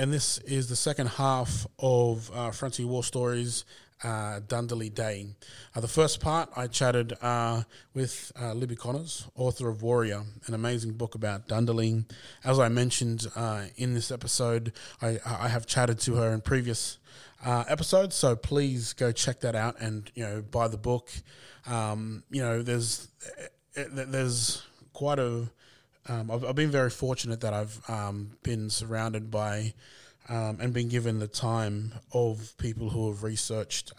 And this is the second half of Frontier War Stories Dundalli Day. The first part, I chatted with Libby Connors, author of Warrior, an amazing book about Dundalli. As I mentioned in this episode, I have chatted to her in previous episodes, so please go check that out and, you know, buy the book. You know, there's quite a... I've been very fortunate that I've been surrounded by and been given the time of people who have researched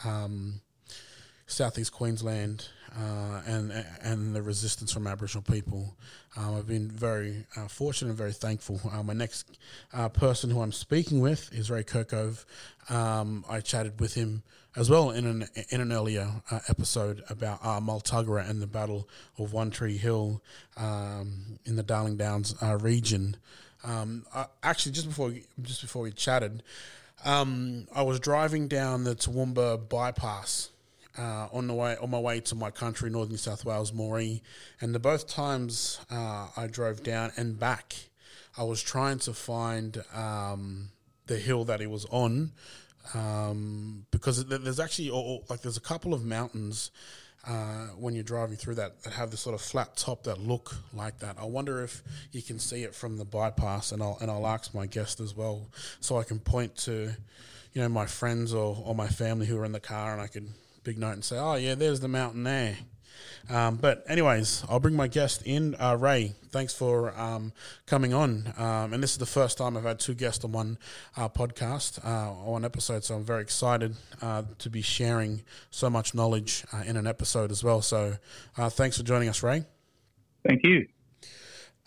Southeast Queensland and the resistance from Aboriginal people. I've been very fortunate and very thankful. My next person who I'm speaking with is Ray Kerkhove. I chatted with him as well in an earlier episode about Multuggerah and the Battle of One Tree Hill in the Darling Downs region. Actually, just before we chatted, I was driving down the Toowoomba bypass on my way to my country, Northern New South Wales, Moree, and the both times I drove down and back, I was trying to find the hill that he was on. Because there's actually there's a couple of mountains when you're driving through that have this sort of flat top that look like that. I wonder if you can see it from the bypass, and I'll ask my guest as well, so I can point to, you know, my friends or my family who are in the car, and I could big note and say, oh yeah, there's the mountain there. But anyways, I'll bring my guest in. Ray, thanks for coming on. And this is the first time I've had two guests on one podcast, on episode, so I'm very excited to be sharing so much knowledge in an episode as well. So thanks for joining us, Ray. Thank you.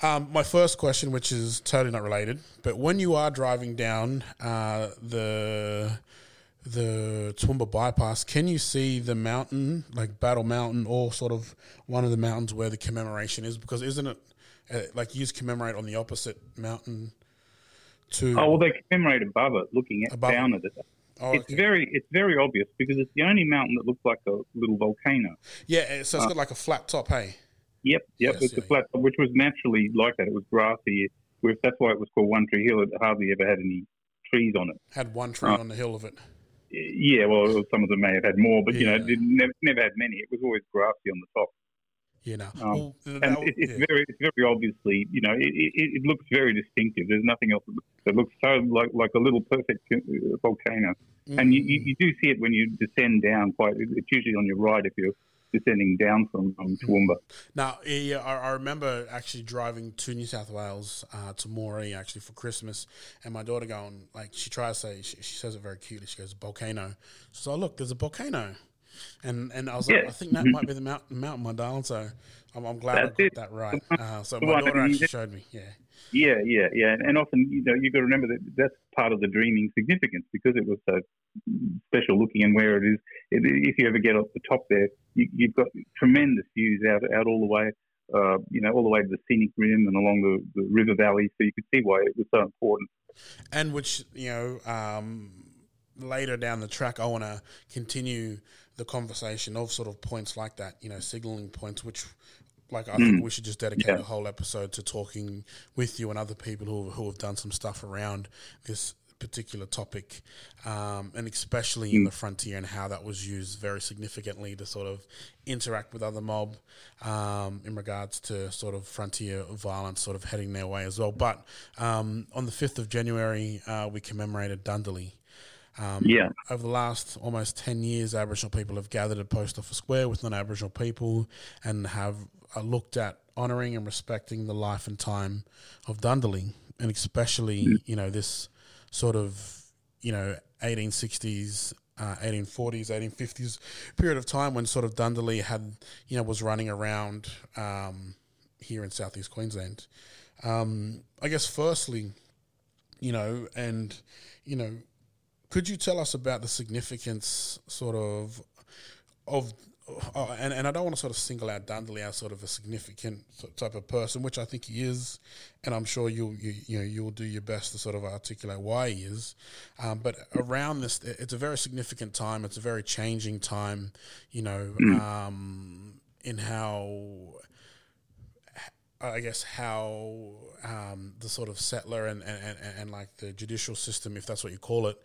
My first question, which is totally not related, but when you are driving down the Toowoomba bypass, can you see the mountain, like Battle Mountain, or sort of one of the mountains where the commemoration is? Because isn't it like you commemorate on the opposite mountain to... Oh, well, they commemorate above it, down at it. Oh, okay. It's very obvious because it's the only mountain that looks like a little volcano. Yeah, so it's got like a flat top, hey? Yep, yes, it's a flat top, which was naturally like that. It was grassy. That's why it was called One Tree Hill. It hardly ever had any trees on it. Had one tree on the hill of it. Yeah, well, some of them may have had more, but, you know, it never had many. It was always grassy on the top. You know. It's very obviously, you know, it looks very distinctive. There's nothing else that looks so like a little perfect volcano. Mm. And you do see it when you descend down quite. It's usually on your right if you're descending down from Toowoomba. Now, yeah, I remember actually driving to New South Wales to Moree actually for Christmas, and my daughter going, like, she tries to say, she says it very cutely. She goes, volcano. She's like, look, there's a volcano, and I was like, I think that might be the mountain, my darling. So I'm glad I got that right. So my daughter actually showed me, yeah. Yeah, and often, you know, you've got to remember that that's part of the dreaming significance because it was so special looking and where it is. If you ever get up the top there, you've got tremendous views out all the way, you know, all the way to the scenic rim and along the river valley, so you could see why it was so important. And which, you know, later down the track, I want to continue the conversation of sort of points like that, you know, signalling points, which... Like, I think we should just dedicate a whole episode to talking with you and other people who have done some stuff around this particular topic, and especially in the frontier and how that was used very significantly to sort of interact with other mob in regards to sort of frontier violence sort of heading their way as well. But on the 5th of January, we commemorated Dundalli. Over the last almost 10 years, Aboriginal people have gathered at Post Office Square with non-Aboriginal people and have looked at honouring and respecting the life and time of Dundalli, and especially, you know, this sort of, you know, 1860s, 1840s, 1850s period of time when sort of Dundalli had, you know, was running around here in Southeast Queensland. I guess firstly, you know, and, you know, could you tell us about the significance sort of and I don't want to sort of single out Dundalli as sort of a significant type of person, which I think he is, and I'm sure you'll do your best to sort of articulate why he is. But around this, it's a very significant time. It's a very changing time, you know, in how I guess, how the sort of settler and like the judicial system, if that's what you call it,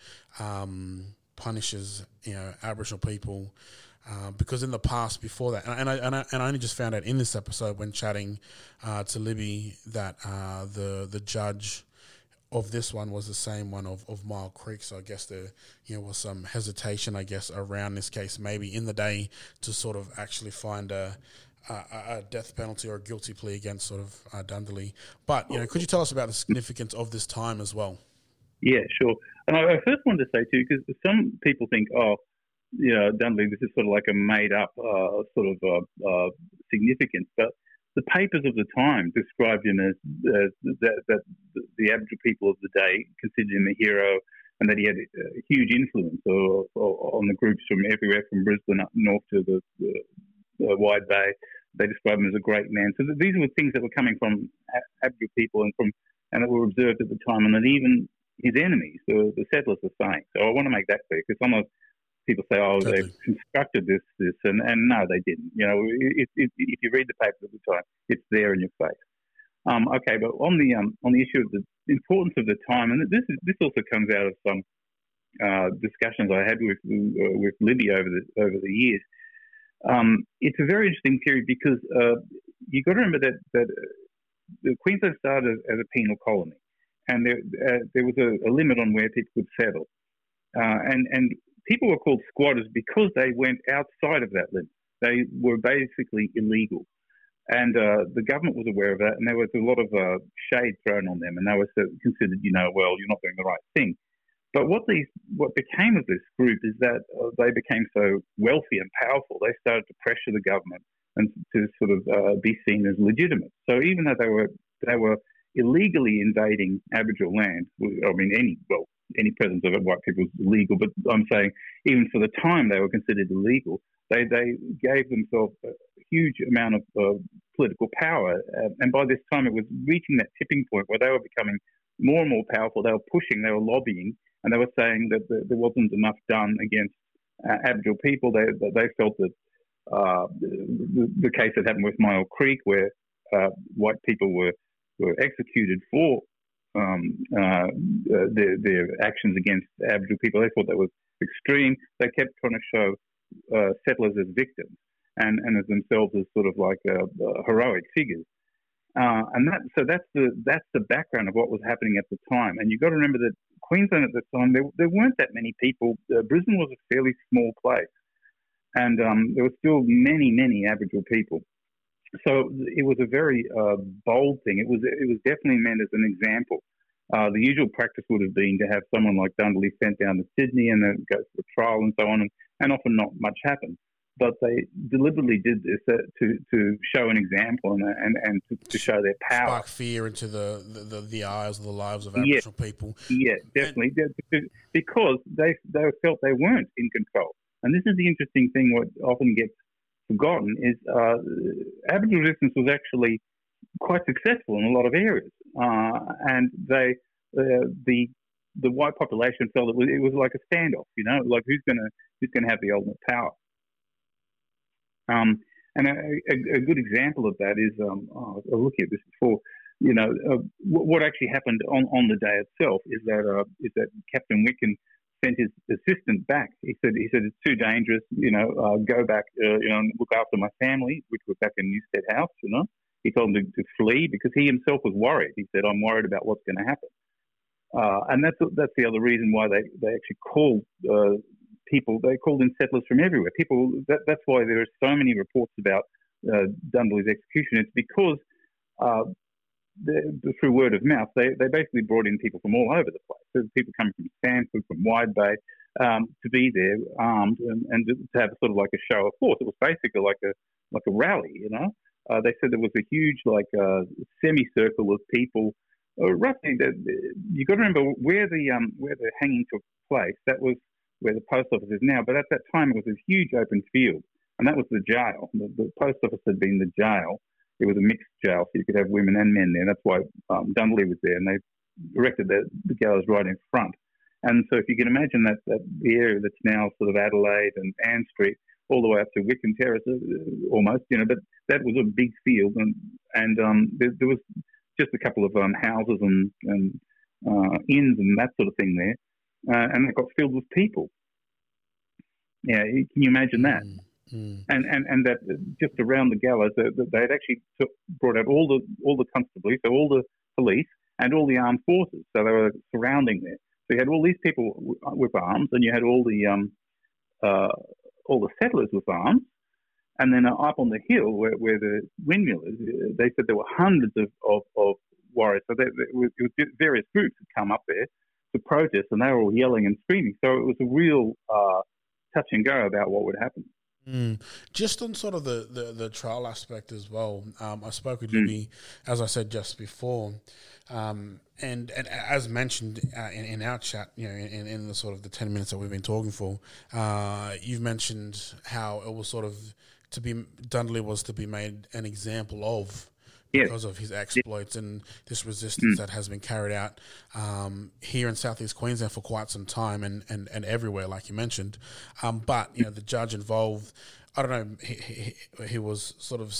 punishes, you know, Aboriginal people. Because in the past, before that, and I only just found out in this episode when chatting to Libby that the judge of this one was the same one of Myall Creek. So I guess there, you know, was some hesitation, I guess, around this case maybe in the day to sort of actually find a death penalty or a guilty plea against sort of Dundalli. But, you know, could you tell us about the significance of this time as well? Yeah, sure. And I first wanted to say too, because some people think, oh, you know, Dundalli, this is sort of like a made-up sort of significance. But the papers of the time described him as that the Aboriginal people of the day considered him a hero, and that he had a huge influence on the groups from everywhere, from Brisbane up north to the Wide Bay. They described him as a great man. So these were things that were coming from Aboriginal people and that were observed at the time, and that even his enemies, the settlers, were saying. So I want to make that clear, because some of people say, oh, totally. They constructed this, and no, they didn't. You know, if you read the papers at the time, it's there in your face. Okay, but on the issue of the importance of the time, and this also comes out of some discussions I had with Libby over the years. It's a very interesting period because you got to remember that Queensland started as a penal colony, and there was a limit on where people could settle, and people were called squatters because they went outside of that limit. They were basically illegal. And the government was aware of that, and there was a lot of shade thrown on them, and they were considered, you know, well, you're not doing the right thing. But what became of this group is that they became so wealthy and powerful, they started to pressure the government and to sort of be seen as legitimate. So even though they were illegally invading Aboriginal land, I mean, any presence of white people is illegal, but I'm saying even for the time they were considered illegal, they gave themselves a huge amount of political power. And by this time it was reaching that tipping point where they were becoming more and more powerful. They were pushing, they were lobbying, and they were saying that there wasn't enough done against Aboriginal people. They felt that the case that happened with Myall Creek, where white people were executed for their actions against Aboriginal people. They thought that was extreme. They kept trying to show settlers as victims and as themselves as sort of like heroic figures. So that's the background of what was happening at the time. And you've got to remember that Queensland at the time, there weren't that many people. Brisbane was a fairly small place, and there were still many, many Aboriginal people. So it was a very bold thing. It was definitely meant as an example. The usual practice would have been to have someone like Dundalli sent down to Sydney and then go to a trial and so on, and often not much happened. But they deliberately did this to show an example and to show their power. Spark fear into the eyes of the lives of Aboriginal people. Yeah, definitely. Because they felt they weren't in control. And this is the interesting thing, what often gets forgotten is Aboriginal resistance was actually quite successful in a lot of areas, and the white population felt that it was like a standoff, you know, like who's going to have the ultimate power. And a good example of that is I was looking at this before, you know, what actually happened on the day itself is that Captain Wickham sent his assistant back. He said it's too dangerous, you know, go back, you know, and look after my family, which was back in Newstead House, you know. He told him to flee because he himself was worried. He said, I'm worried about what's going to happen. And that's the other reason why they actually called people, they called in settlers from everywhere. People, that's why there are so many reports about Dundalli's execution. It's because through word of mouth, they basically brought in people from all over the place. There's people coming from Stanford, from Wide Bay, to be there armed and to have sort of like a show of force. It was basically like a rally, you know. They said there was a huge semicircle of people. Roughly, you got to remember where the hanging took place. That was where the post office is now. But at that time, it was a huge open field, and that was the jail. The post office had been the jail. It was a mixed jail, so you could have women and men there. That's why Dundalli was there, and they erected the gallows right in front. And so if you can imagine that the area that's now sort of Adelaide and Ann Street, all the way up to Wickham Terrace almost, you know, but that was a big field, and and there was just a couple of houses and inns and that sort of thing there, and it got filled with people. Yeah, can you imagine that? Mm. And that just around the gallows, they had actually brought out all the constabulary, so all the police and all the armed forces. So they were surrounding there. So you had all these people with arms, and you had all the settlers with arms. And then up on the hill where the windmill is, they said there were hundreds of warriors. So it was various groups had come up there to protest, and they were all yelling and screaming. So it was a real touch and go about what would happen. Mm. Just on sort of the trial aspect as well, I spoke with Libby, as I said just before, and as mentioned in our chat, you know, in the sort of the 10 minutes that we've been talking for, you've mentioned how it was sort of to be, Dundalli was to be made an example of because of his exploits and this resistance that has been carried out here in Southeast Queensland for quite some time and everywhere, like you mentioned. But, you know, the judge involved, I don't know, he was sort of,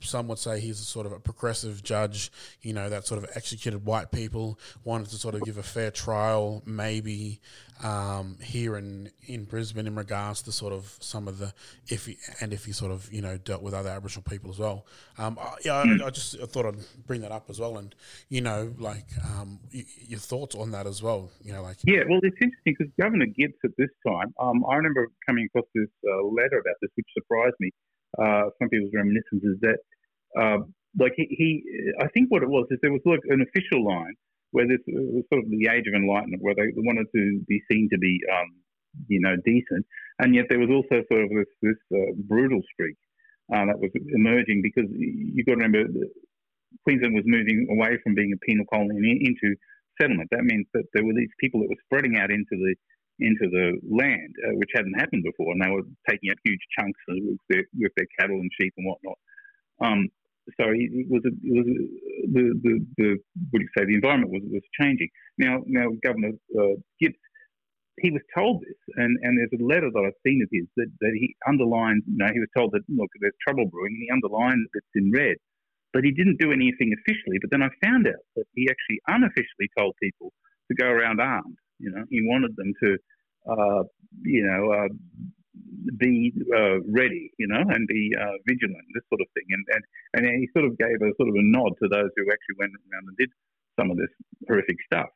some would say he's a sort of a progressive judge, you know, that sort of executed white people, wanted to sort of give a fair trial maybe here in Brisbane in regards to sort of some of the, if he sort of, you know, dealt with other Aboriginal people as well. I thought I'd bring that up as well and, you know, like your thoughts on that as well, you know, like. Yeah, well, it's interesting because Governor Gipps at this time, I remember coming across this letter about this, which surprised me. Some people's reminiscences that, I think what it was is there was like an official line where this was sort of the Age of Enlightenment, where they wanted to be seen to be, you know, decent, and yet there was also sort of this brutal streak that was emerging because you've got to remember Queensland was moving away from being a penal colony into settlement. That means that there were these people that were spreading out into the land, which hadn't happened before, and they were taking up huge chunks with their cattle and sheep and whatnot. So the environment was changing. Now Governor Gipps, he was told this, and there's a letter that I've seen of his that he underlined. You know, he was told that look, there's trouble brewing, and he underlined it's in red, but he didn't do anything officially. But then I found out that he actually unofficially told people to go around armed. You know, he wanted them to, be ready, you know, and be vigilant, this sort of thing. And he sort of gave a sort of a nod to those who actually went around and did some of this horrific stuff.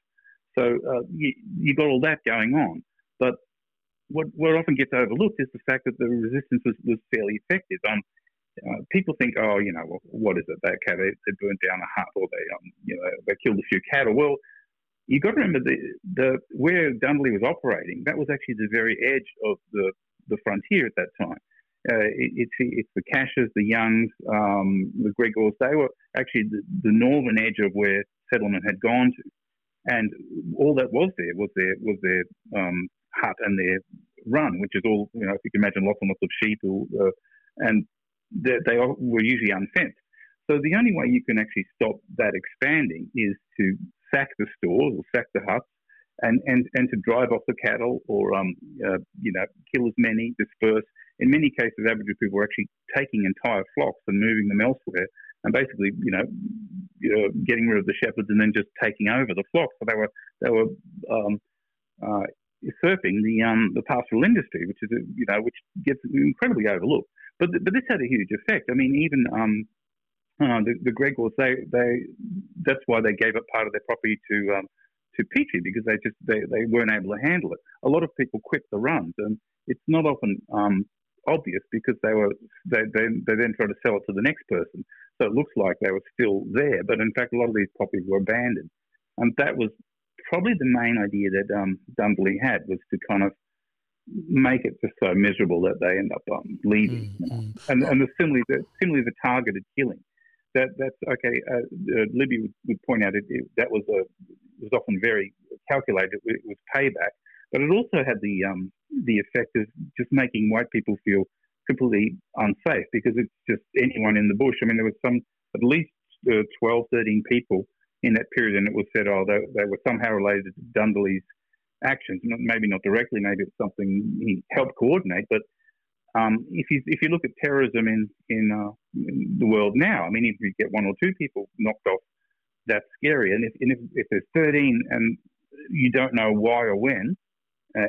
So you got all that going on. But what often gets overlooked is the fact that the resistance was fairly effective. People think, oh, you know, well, what is it? They burned down a hut or they killed a few cattle. Well, you've got to remember where Dundalli was operating, that was actually the very edge of the frontier at that time. It's the Cashers, the Youngs, the Gregors, they were actually the northern edge of where settlement had gone to. And all that was their hut and their run, which is all, you know, if you can imagine, lots and lots of sheep. And they were usually unfenced. So the only way you can actually stop that expanding is to sack the stores or sack the huts and to drive off the cattle or, kill as many, disperse. In many cases, Aboriginal people were actually taking entire flocks and moving them elsewhere and basically, getting rid of the shepherds and then just taking over the flocks. So they were usurping the pastoral industry, which is, you know, which gets incredibly overlooked. But this had a huge effect. I mean, even... the Gregors, that's why they gave up part of their property to Petrie because they weren't able to handle it. A lot of people quit the runs, and it's not often obvious because they then try to sell it to the next person. So it looks like they were still there, but in fact, a lot of these properties were abandoned, and that was probably the main idea that Dundalli had was to kind of make it just so miserable that they end up leaving, you know? And similarly the targeted killing. That's okay. Libby would point out it was often very calculated. It was payback, but it also had the effect of just making white people feel completely unsafe because it's just anyone in the bush. I mean, there was at least 12, 13 people in that period, and it was said, oh, they were somehow related to Dundalli's actions. Maybe not directly. Maybe it's something he helped coordinate, but If you look at terrorism in the world now, I mean, if you get one or two people knocked off, that's scary. And if there's 13 and you don't know why or when,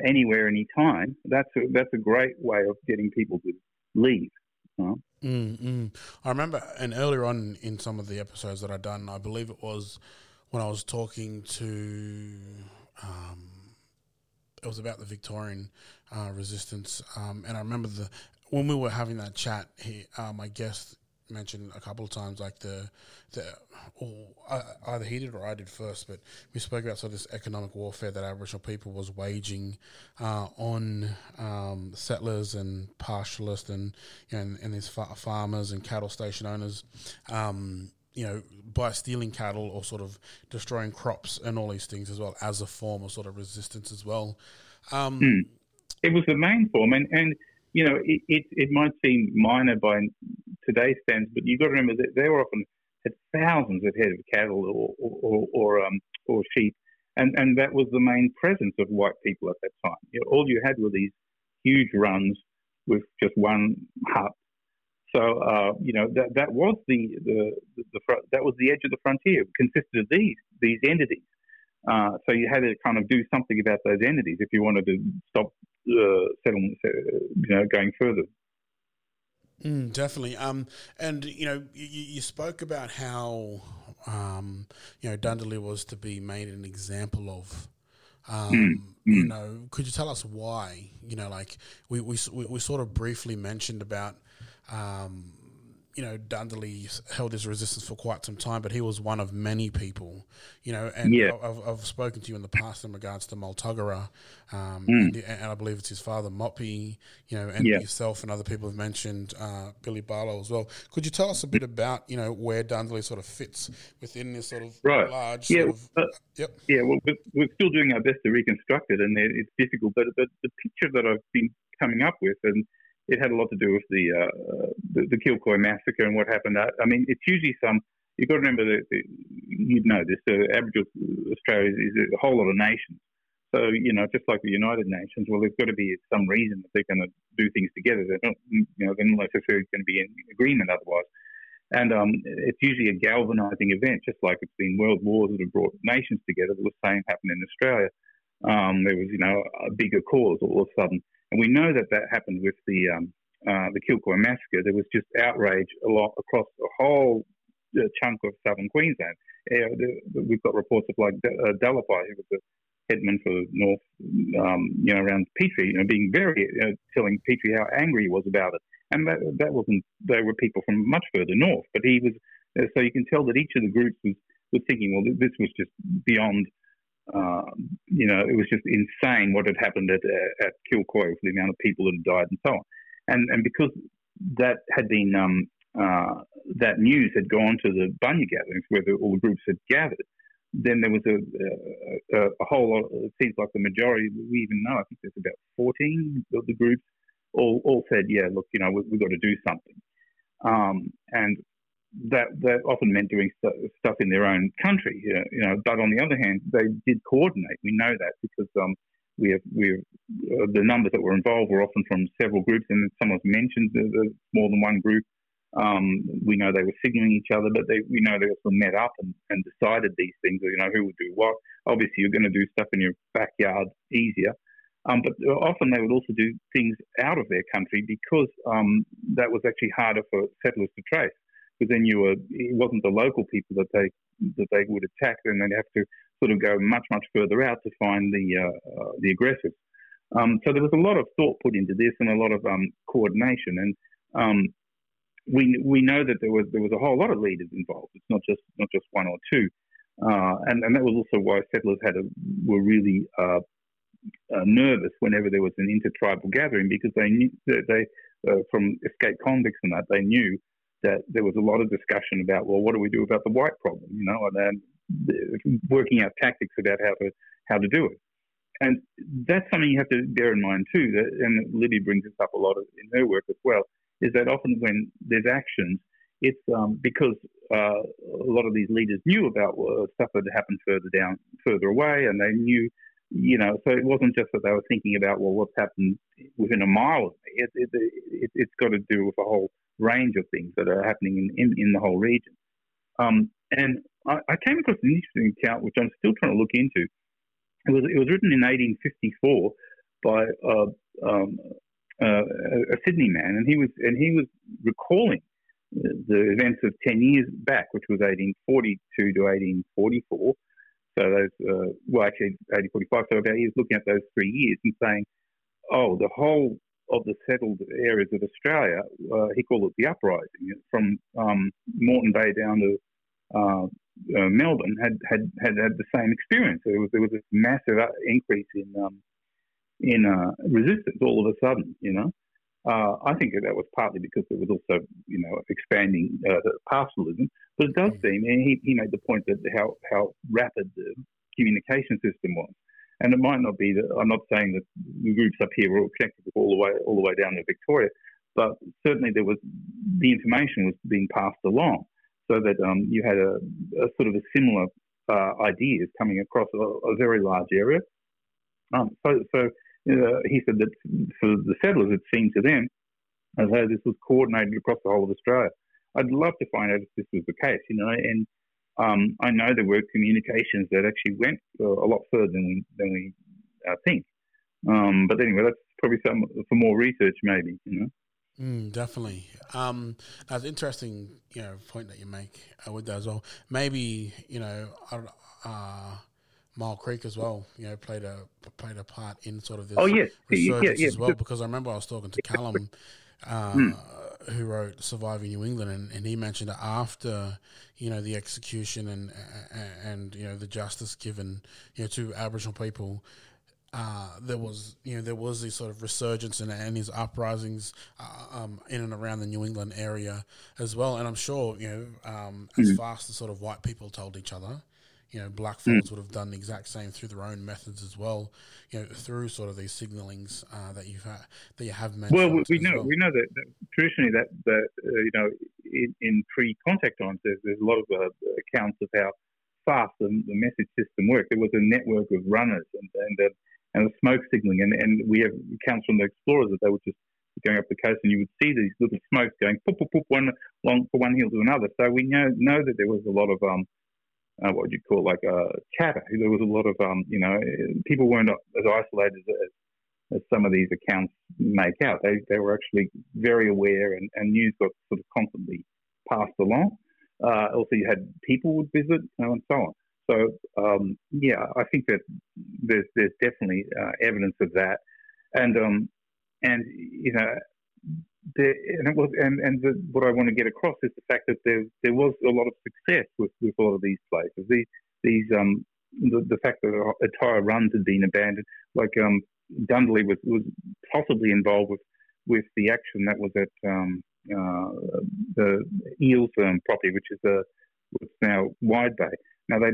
anywhere, anytime, that's a great way of getting people to leave. You know? I remember, and earlier on in some of the episodes that I'd done, I believe it was when I was talking to, it was about the Victorian resistance, and I remember when we were having that chat, my guest mentioned a couple of times, like either he did or I did first, but we spoke about sort of this economic warfare that Aboriginal people was waging on settlers and pastoralists and, you know, and these farmers and cattle station owners, you know, by stealing cattle or sort of destroying crops and all these things as well as a form of sort of resistance as well. It was the main form, and you know, it might seem minor by today's standards, but you've got to remember that they were often had thousands of head of cattle or sheep, and that was the main presence of white people at that time. You know, all you had were these huge runs with just one hut. So you know, that was that was the edge of the frontier. It consisted of these entities. So you had to kind of do something about those entities if you wanted to stop settlements, you know, going further. Definitely. And you know, you spoke about how you know, Dundalli was to be made an example of. You know, could you tell us why? You know, like we sort of briefly mentioned about. You know, Dundalli held his resistance for quite some time, but he was one of many people, you know, and yeah. I've spoken to you in the past in regards to Multuggerah, and I believe it's his father, Moppy, you know, and yourself and other people have mentioned Billy Barlow as well. Could you tell us a bit about, you know, where Dundalli sort of fits within this sort of large well, we're still doing our best to reconstruct it, and it's difficult, but the picture that I've been coming up with, and it had a lot to do with the Kilcoy Massacre and what happened. I mean, it's usually you've got to remember that you'd know this. Aboriginal Australia is a whole lot of nations. So, you know, just like the United Nations, well, there's got to be some reason that they're going to do things together. They're not, you know, they're not necessarily going to be in agreement otherwise. And it's usually a galvanising event, just like it's been world wars that have brought nations together. The same happened in Australia. There was, you know, a bigger cause all of a sudden. And we know that happened with the Kilcoy Massacre. There was just outrage a lot across a whole chunk of southern Queensland. We've got reports of like Dalaipi, who was the headman for the north, you know, around Petrie, you know, being very telling Petrie how angry he was about it. And that wasn't. They were people from much further north, but he was. So you can tell that each of the groups was thinking, well, this was just beyond. You know, it was just insane what had happened at Kilcoy with the amount of people that had died and so on. And because that had been, that news had gone to the Bunya gatherings where all the groups had gathered, then there was a whole lot, it seems like the majority, we even know, I think there's about 14 of the groups, all said, yeah, look, you know, we've got to do something. And that often meant doing stuff in their own country, you know. But on the other hand, they did coordinate. We know that because we have the numbers that were involved were often from several groups, and someone's mentioned there's more than one group. We know they were signalling each other, but we know they also met up and decided these things, you know, who would do what. Obviously, you're going to do stuff in your backyard easier. But often they would also do things out of their country because that was actually harder for settlers to trace. Because then it wasn't the local people that they would attack, and they'd have to sort of go much, much further out to find the aggressors. So there was a lot of thought put into this, and a lot of coordination. And we know that there was a whole lot of leaders involved. It's not just one or two, and that was also why settlers were really nervous whenever there was an intertribal gathering, because they knew that they from escaped convicts and that they knew. That there was a lot of discussion about, well, what do we do about the white problem, you know, and then working out tactics about how to do it. And that's something you have to bear in mind too, and Libby brings this up a lot in her work as well, is that often when there's actions, it's because a lot of these leaders knew about stuff that had happened further away, and they knew, you know, so it wasn't just that they were thinking about, well, what's happened within a mile of me. It's got to do with a whole range of things that are happening in the whole region. And I came across an interesting account, which I'm still trying to look into. It was written in 1854 by a Sydney man, and he was recalling the events of 10 years back, which was 1842 to 1844. So those, well, actually 1845, so about he's looking at those 3 years and saying, oh, the whole of the settled areas of Australia, he called it the uprising, from Moreton Bay down to Melbourne, had the same experience. There was this massive increase in resistance all of a sudden, you know. I think that was partly because there was also, you know, expanding pastoralism. But it does seem, and he made the point that how rapid the communication system was. And it might not be that, I'm not saying that the groups up here were connected all the way down to Victoria, but certainly there was, the information was being passed along, so that you had a sort of a similar ideas coming across a very large area. He said that for the settlers, it seemed to them as though this was coordinated across the whole of Australia. I'd love to find out if this was the case, you know. And I know there were communications that actually went a lot further than we think. But anyway, that's probably something for more research, maybe, you know. Definitely. That's an interesting, you know, point that you make with that as well. Maybe, you know, Myall Creek as well, you know, played a part in sort of this resurgence as well, because I remember I was talking to Callum, who wrote Surviving New England, and he mentioned that after, you know, the execution and you know, the justice given, you know, to Aboriginal people, there was this sort of resurgence and these uprisings in and around the New England area as well. And I'm sure, you know, as fast as sort of white people told each other, you know, black folks would have done the exact same through their own methods as well, you know, through sort of these signalings that you have mentioned. Well, we know that traditionally that you know, in pre-contact times, there's a lot of accounts of how fast the message system worked. There was a network of runners and the smoke signalling, and we have accounts from the explorers that they were just going up the coast, and you would see these little smokes going pop, pop, pop, one along for one hill to another. So we know that there was a lot of what would you call, like, chatter. There was a lot of you know, people weren't as isolated as some of these accounts make out. They were actually very aware, and news got sort of constantly passed along. Also, you had people would visit and so on. So, I think that there's definitely evidence of that, and you know, what I want to get across is the fact that there was a lot of success with a lot of these places. The fact that entire runs had been abandoned, like Dundalli was possibly involved with the action that was at the Eel Firm property, which is what's now Wide Bay. Now, there'd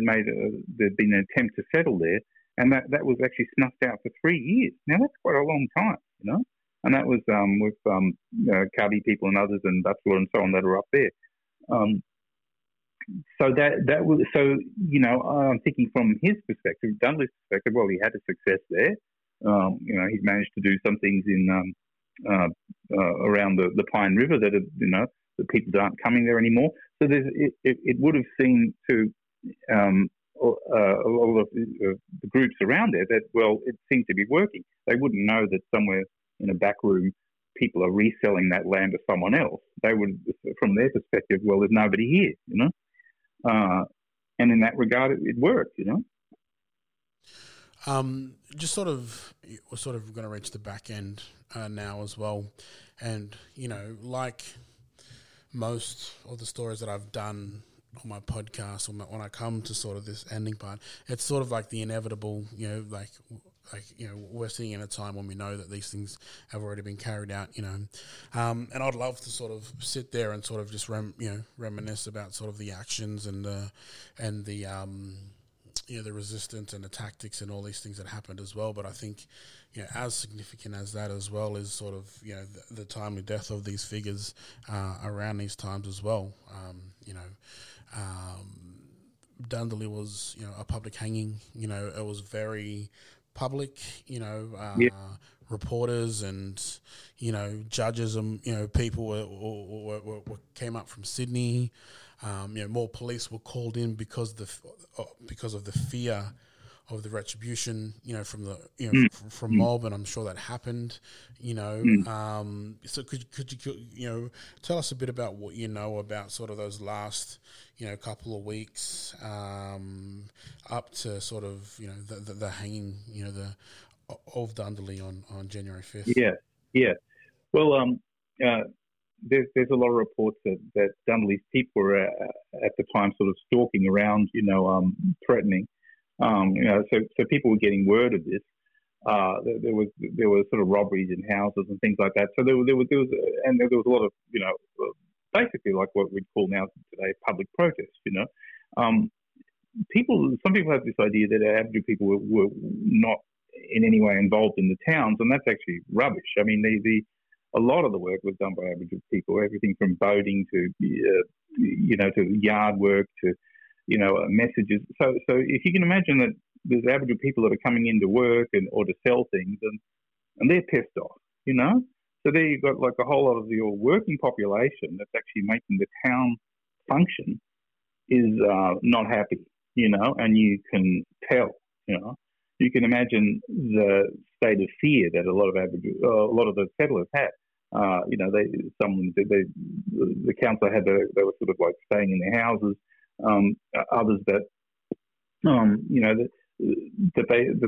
been an attempt to settle there, and that was actually snuffed out for 3 years. Now, that's quite a long time, you know? And that was with Kabi people and others and Bachelor and so on that are up there. So you know, I'm thinking from his perspective, Dundalli's perspective, well, he had a success there. You know, he's managed to do some things in around the Pine River that, you know, the people aren't coming there anymore. So it would have seemed to a lot of the groups around there that, well, it seemed to be working. They wouldn't know that somewhere in a back room people are reselling that land to someone else. They would, from their perspective, well, there's nobody here, you know. And in that regard, it worked, you know. Just sort of, we're sort of going to reach the back end now as well. And, you know, like most of the stories that I've done on my podcast, when I come to sort of this ending part, it's sort of like the inevitable, you know, like, you know, we're sitting in a time when we know that these things have already been carried out, you know. And I'd love to sort of sit there and sort of just reminisce about sort of the actions and the you know, the resistance and the tactics and all these things that happened as well. But I think, you know, as significant as that as well is sort of, you know, the timely death of these figures around these times as well. You know, Dundalli was, you know, a public hanging. You know, it was very public, you know, reporters and, you know, judges and, you know, people were came up from Sydney. You know, more police were called in because of the fear of the retribution, you know, from Melbourne. I'm sure that happened, you know. So could you tell us a bit about what you know about sort of those last, you know, couple of weeks up to sort of, you know, the hanging, you know, of Dundalli on January 5th? Yeah. Well, there's a lot of reports that Dundalli's people were at the time sort of stalking around, you know, threatening. You know, so people were getting word of this. There were sort of robberies in houses and things like that. So there was a lot of, you know, basically like what we'd call now today public protest. You know, some people have this idea that Aboriginal people were not in any way involved in the towns, and that's actually rubbish. I mean, a lot of the work was done by Aboriginal people. Everything from boating to to yard work to messages. So if you can imagine that there's Aboriginal people that are coming into work and or to sell things, and they're pissed off, you know. So there you've got like a whole lot of your working population that's actually making the town function is not happy, you know, and you can tell, you know. You can imagine the state of fear that a lot of the settlers had. You know, the council had they were sort of like staying in their houses. Others that that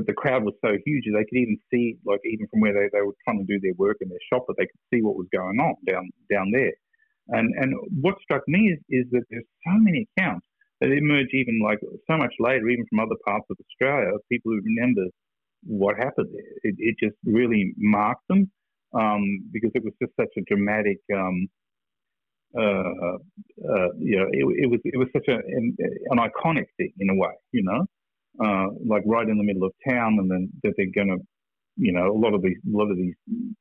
the crowd was so huge they could even see, like, even from where they were trying to do their work in their shop, that they could see what was going on down there. And what struck me is that there's so many accounts that emerge even like so much later, even from other parts of Australia, of people who remember what happened there. It just really marked them because it was just such a dramatic. It was such an iconic thing in a way, you know, like right in the middle of town, and then that they're going to, you know, a lot of these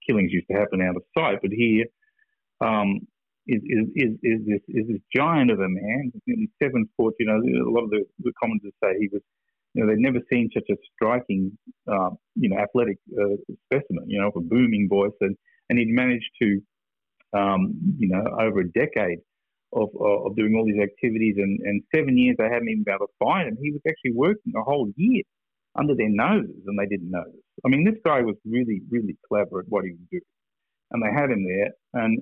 killings used to happen out of sight, but here is this giant of a man, nearly 7 foot. You know, a lot of the commenters say he was, you know, they'd never seen such a striking, athletic specimen, you know, with a booming voice, and he'd managed to. Over a decade of doing all these activities, and 7 years they hadn't even been able to find him. He was actually working a whole year under their noses, and they didn't know this. I mean, this guy was really, really clever at what he was doing, and they had him there, and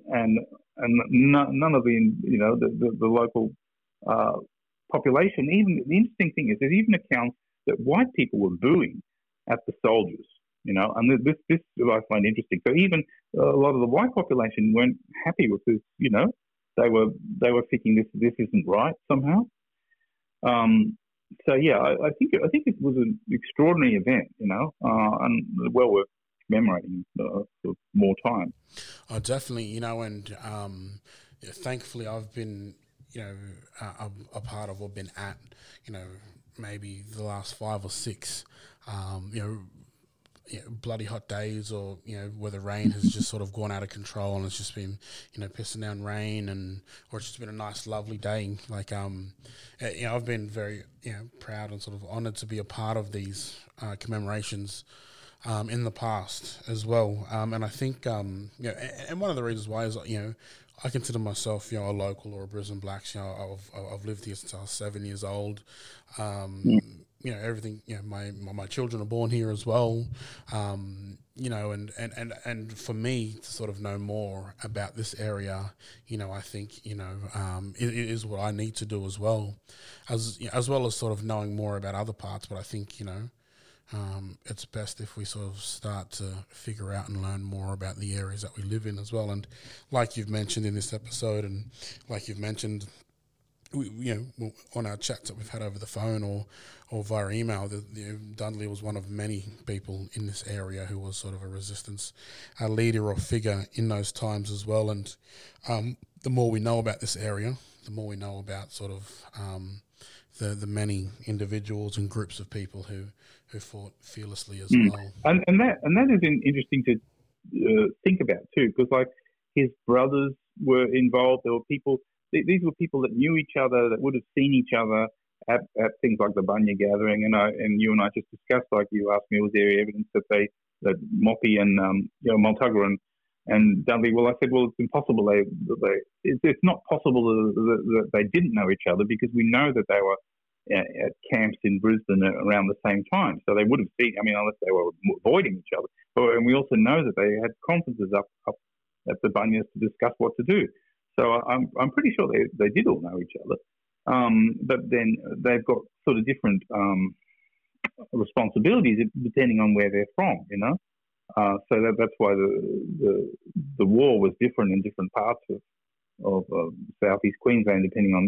none of the, you know, the local population. Even the interesting thing is there's even accounts that white people were booing at the soldiers. You know, and this I find interesting. So even a lot of the white population weren't happy with this. You know, they were thinking this isn't right somehow. I think it was an extraordinary event. You know, and well worth commemorating for more time. Oh, definitely. You know, and thankfully I've been, you know, a part of or been at, you know, maybe the last 5 or 6. You know, bloody hot days, or, you know, where the rain has just sort of gone out of control and it's just been, you know, pissing down rain, and or it's just been a nice lovely day. Like, you know, I've been very, you know, proud and sort of honoured to be a part of these commemorations in the past as well. And I think, you know, and one of the reasons why is, you know, I consider myself, you know, a local or a Brisbane Blacks. You know, I've lived here since I was 7 years old. You know, everything, you know, my children are born here as well, you know, and for me to sort of know more about this area, you know, I think, you know, it is what I need to do as well, as, you know, as well as sort of knowing more about other parts. But I think, you know, it's best if we sort of start to figure out and learn more about the areas that we live in as well. And like you've mentioned in this episode, and like you've mentioned, we, you know, on our chats that we've had over the phone or via email, the Dundalli was one of many people in this area who was sort of a resistance leader or figure in those times as well. And the more we know about this area, the more we know about sort of the many individuals and groups of people who fought fearlessly as well. And that is interesting to think about too, because like his brothers were involved. There were people. These were people that knew each other, that would have seen each other at things like the Bunya gathering, and you and I just discussed, like you asked me, was there evidence that Moppy and Multuggerah and Dundalli, well, I said, well, it's impossible. It's not possible that they didn't know each other, because we know that they were at camps in Brisbane around the same time. So they would have seen, I mean, unless they were avoiding each other. And we also know that they had conferences up at the Bunyas to discuss what to do. So I'm pretty sure they did all know each other. But then they've got sort of different responsibilities depending on where they're from, so that's why the war was different in different parts of southeast Queensland, depending on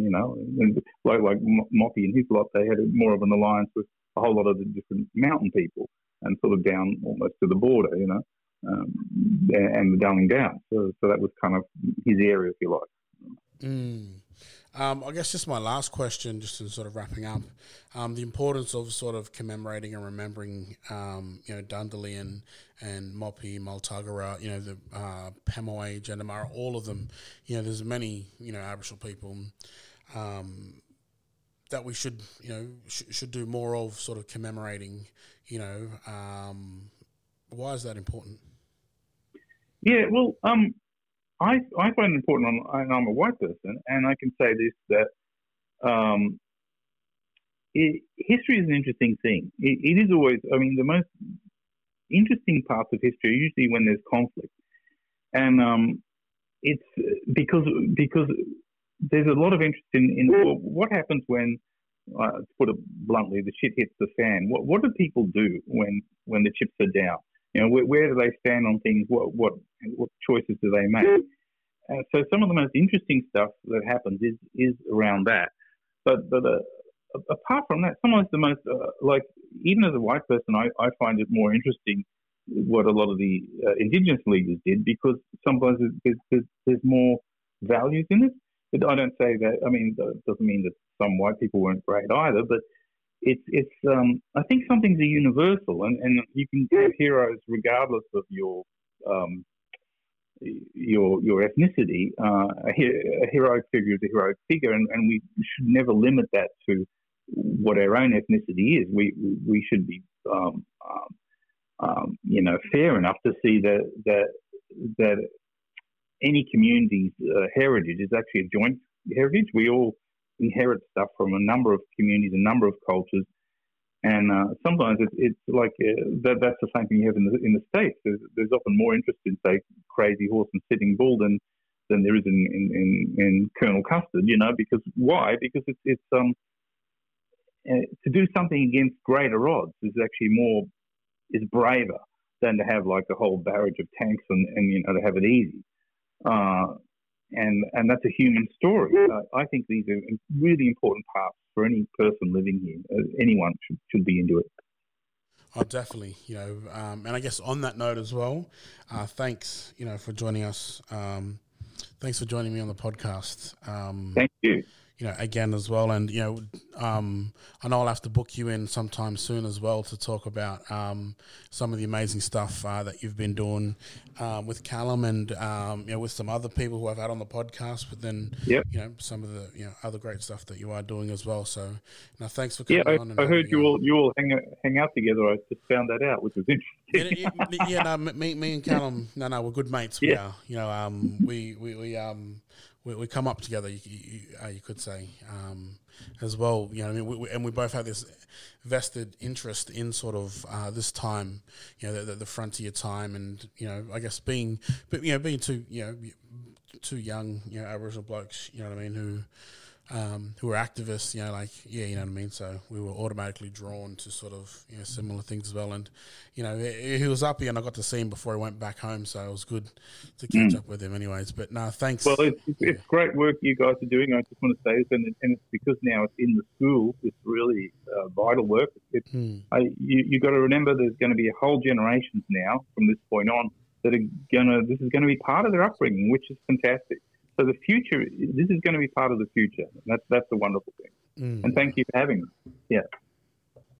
like Moppy and his lot, they had more of an alliance with a whole lot of the different mountain people and sort of down almost to the border, and the Darling Downs. So that was kind of his area, if you like. I guess just my last question, just in sort of wrapping up, the importance of sort of commemorating and remembering, Dundalli and Moppy, Multuggerah, the Pemulwuy, Jandamara, all of them. There's many, Aboriginal people that we should, should do more of, sort of commemorating. Why is that important? Yeah, well, I find it important, and I'm a white person, and I can say this, that history is an interesting thing. It is always, the most interesting parts of history are usually when there's conflict. And it's because there's a lot of interest in what happens when, to put it bluntly, the shit hits the fan. What do people do when the chips are down? Where do they stand on things? What choices do they make? So some of the most interesting stuff that happens is around that. But apart from that, sometimes the most even as a white person, I find it more interesting what a lot of the Indigenous leaders did, because sometimes there's more values in it. But I don't say that. It doesn't mean that some white people weren't great either, but. It's I think some things are universal, and you can have heroes regardless of your ethnicity. A heroic figure is a heroic figure, and we should never limit that to what our own ethnicity is. We should be fair enough to see that any community's heritage is actually a joint heritage. We all inherit stuff from a number of communities, a number of cultures, and sometimes it's like that's the same thing you have in the States. There's often more interest in, say, Crazy Horse and Sitting Bull than there is in Colonel Custer, because why? Because it's to do something against greater odds is actually is braver than to have like a whole barrage of tanks and to have it easy. And that's a human story. I think these are really important parts for any person living here. Anyone should be into it. Oh, definitely. And I guess on that note as well, thanks, for joining us. Thanks for joining me on the podcast. Thank you. Again as well, and I know I'll have to book you in sometime soon as well to talk about some of the amazing stuff that you've been doing with Callum and with some other people who I've had on the podcast. But then, some of the other great stuff that you are doing as well. So, thanks for coming on. I heard you all hang out together. I just found that out, which was interesting. Me and Callum, we're good mates. Yeah. We are. We come up together, you could say, as well. We both have this vested interest in sort of this time, the frontier time, and I guess being two young, Aboriginal blokes, who were activists, So we were automatically drawn to sort of similar things as well. And he was up here, and I got to see him before he went back home, so it was good to catch up with him, anyways. But no, thanks. Well, it's great work you guys are doing. I just want to say this, and it's because now it's in the school. It's really vital work. You got to remember, there's going to be a whole generation now from this point on that are this is going to be part of their upbringing, which is fantastic. So the future, this is going to be part of the future. That's the wonderful thing. And thank you for having me. Yeah.